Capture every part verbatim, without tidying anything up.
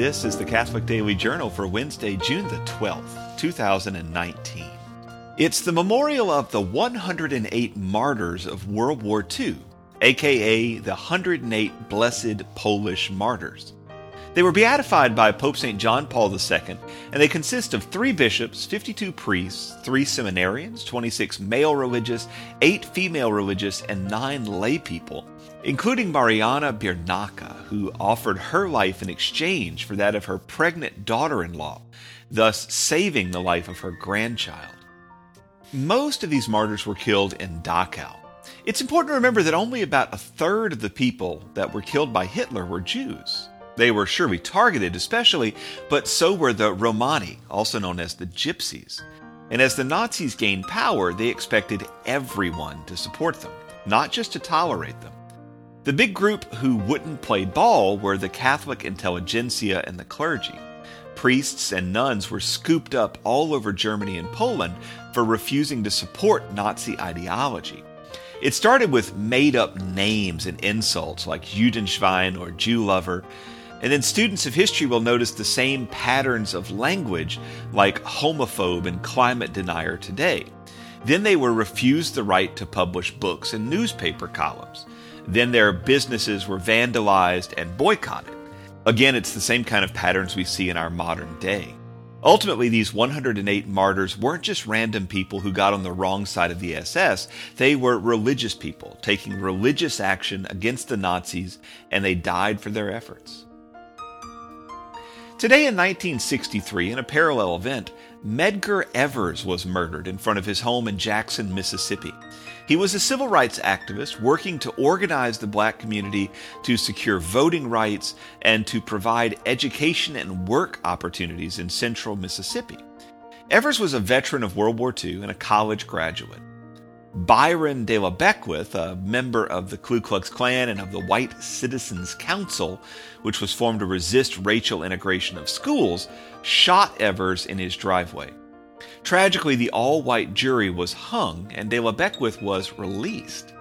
This is the Catholic Daily Journal for Wednesday, June the twelfth, two thousand nineteen. It's the memorial of the one hundred eight martyrs of World War Two, aka the one hundred eight blessed Polish martyrs. They were beatified by Pope Saint John Paul the Second, and they consist of three bishops, fifty-two priests, three seminarians, twenty-six male religious, eight female religious, and nine lay people, including Mariana Biernaka, who offered her life in exchange for that of her pregnant daughter-in-law, thus saving the life of her grandchild. Most of these martyrs were killed in Dachau. It's important to remember that only about a third of the people that were killed by Hitler were Jews. They were surely targeted especially, but so were the Romani, also known as the Gypsies. And as the Nazis gained power, they expected everyone to support them, not just to tolerate them. The big group who wouldn't play ball were the Catholic intelligentsia and the clergy. Priests and nuns were scooped up all over Germany and Poland for refusing to support Nazi ideology. It started with made-up names and insults like Judenschwein or Jew lover. And then students of history will notice the same patterns of language like homophobe and climate denier today. Then they were refused the right to publish books and newspaper columns. Then their businesses were vandalized and boycotted. Again, it's the same kind of patterns we see in our modern day. Ultimately, these one hundred eight martyrs weren't just random people who got on the wrong side of the S S. They were religious people taking religious action against the Nazis, and they died for their efforts. Today in nineteen sixty-three, in a parallel event, Medgar Evers was murdered in front of his home in Jackson, Mississippi. He was a civil rights activist working to organize the black community to secure voting rights and to provide education and work opportunities in central Mississippi. Evers was a veteran of World War Two and a college graduate. Byron De La Beckwith, a member of the Ku Klux Klan and of the White Citizens Council, which was formed to resist racial integration of schools, shot Evers in his driveway. Tragically, the all-white jury was hung, and De La Beckwith was released.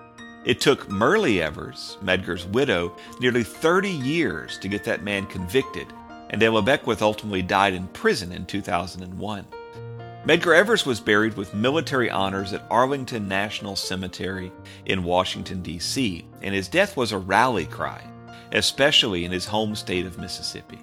It took Murley Evers, Medgar's widow, nearly thirty years to get that man convicted, and De La Beckwith ultimately died in prison in two thousand one. Medgar Evers was buried with military honors at Arlington National Cemetery in Washington, D C, and his death was a rally cry, especially in his home state of Mississippi.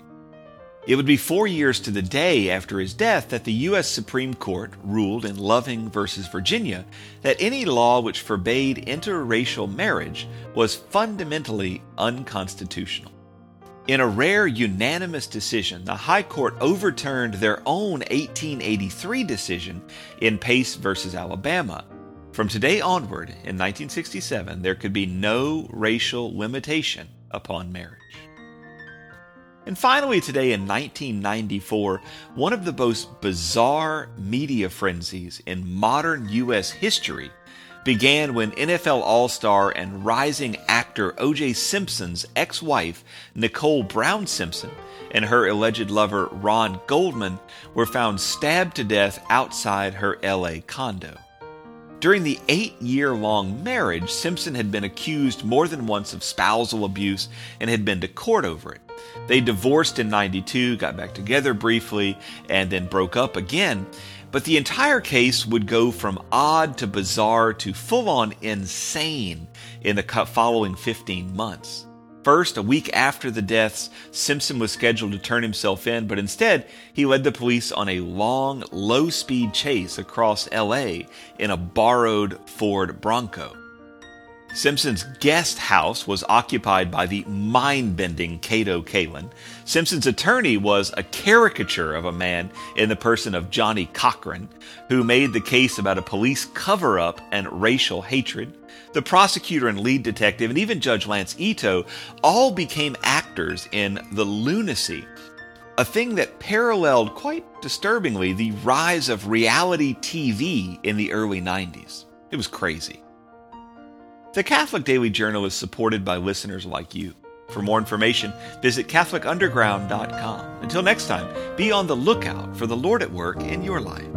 It would be four years to the day after his death that the U S Supreme Court ruled in Loving v. Virginia that any law which forbade interracial marriage was fundamentally unconstitutional. In a rare unanimous decision, the High Court overturned their own eighteen eighty-three decision in Pace versus Alabama. From today onward, in nineteen sixty-seven, there could be no racial limitation upon marriage. And finally, today in nineteen ninety-four, one of the most bizarre media frenzies in modern U S history began when N F L All-Star and rising actor O J Simpson's ex-wife, Nicole Brown Simpson, and her alleged lover, Ron Goldman, were found stabbed to death outside her L A condo. During the eight-year-long marriage, Simpson had been accused more than once of spousal abuse and had been to court over it. They divorced in ninety-two, got back together briefly, and then broke up again. But the entire case would go from odd to bizarre to full-on insane in the following fifteen months. First, a week after the deaths, Simpson was scheduled to turn himself in, but instead he led the police on a long, low-speed chase across L A in a borrowed Ford Bronco. Simpson's guest house was occupied by the mind-bending Kato Kaelin. Simpson's attorney was a caricature of a man in the person of Johnny Cochran, who made the case about a police cover-up and racial hatred. The prosecutor and lead detective, and even Judge Lance Ito, all became actors in the lunacy, a thing that paralleled, quite disturbingly, the rise of reality T V in the early nineties. It was crazy. The Catholic Daily Journal is supported by listeners like you. For more information, visit Catholic Underground dot com. Until next time, be on the lookout for the Lord at work in your life.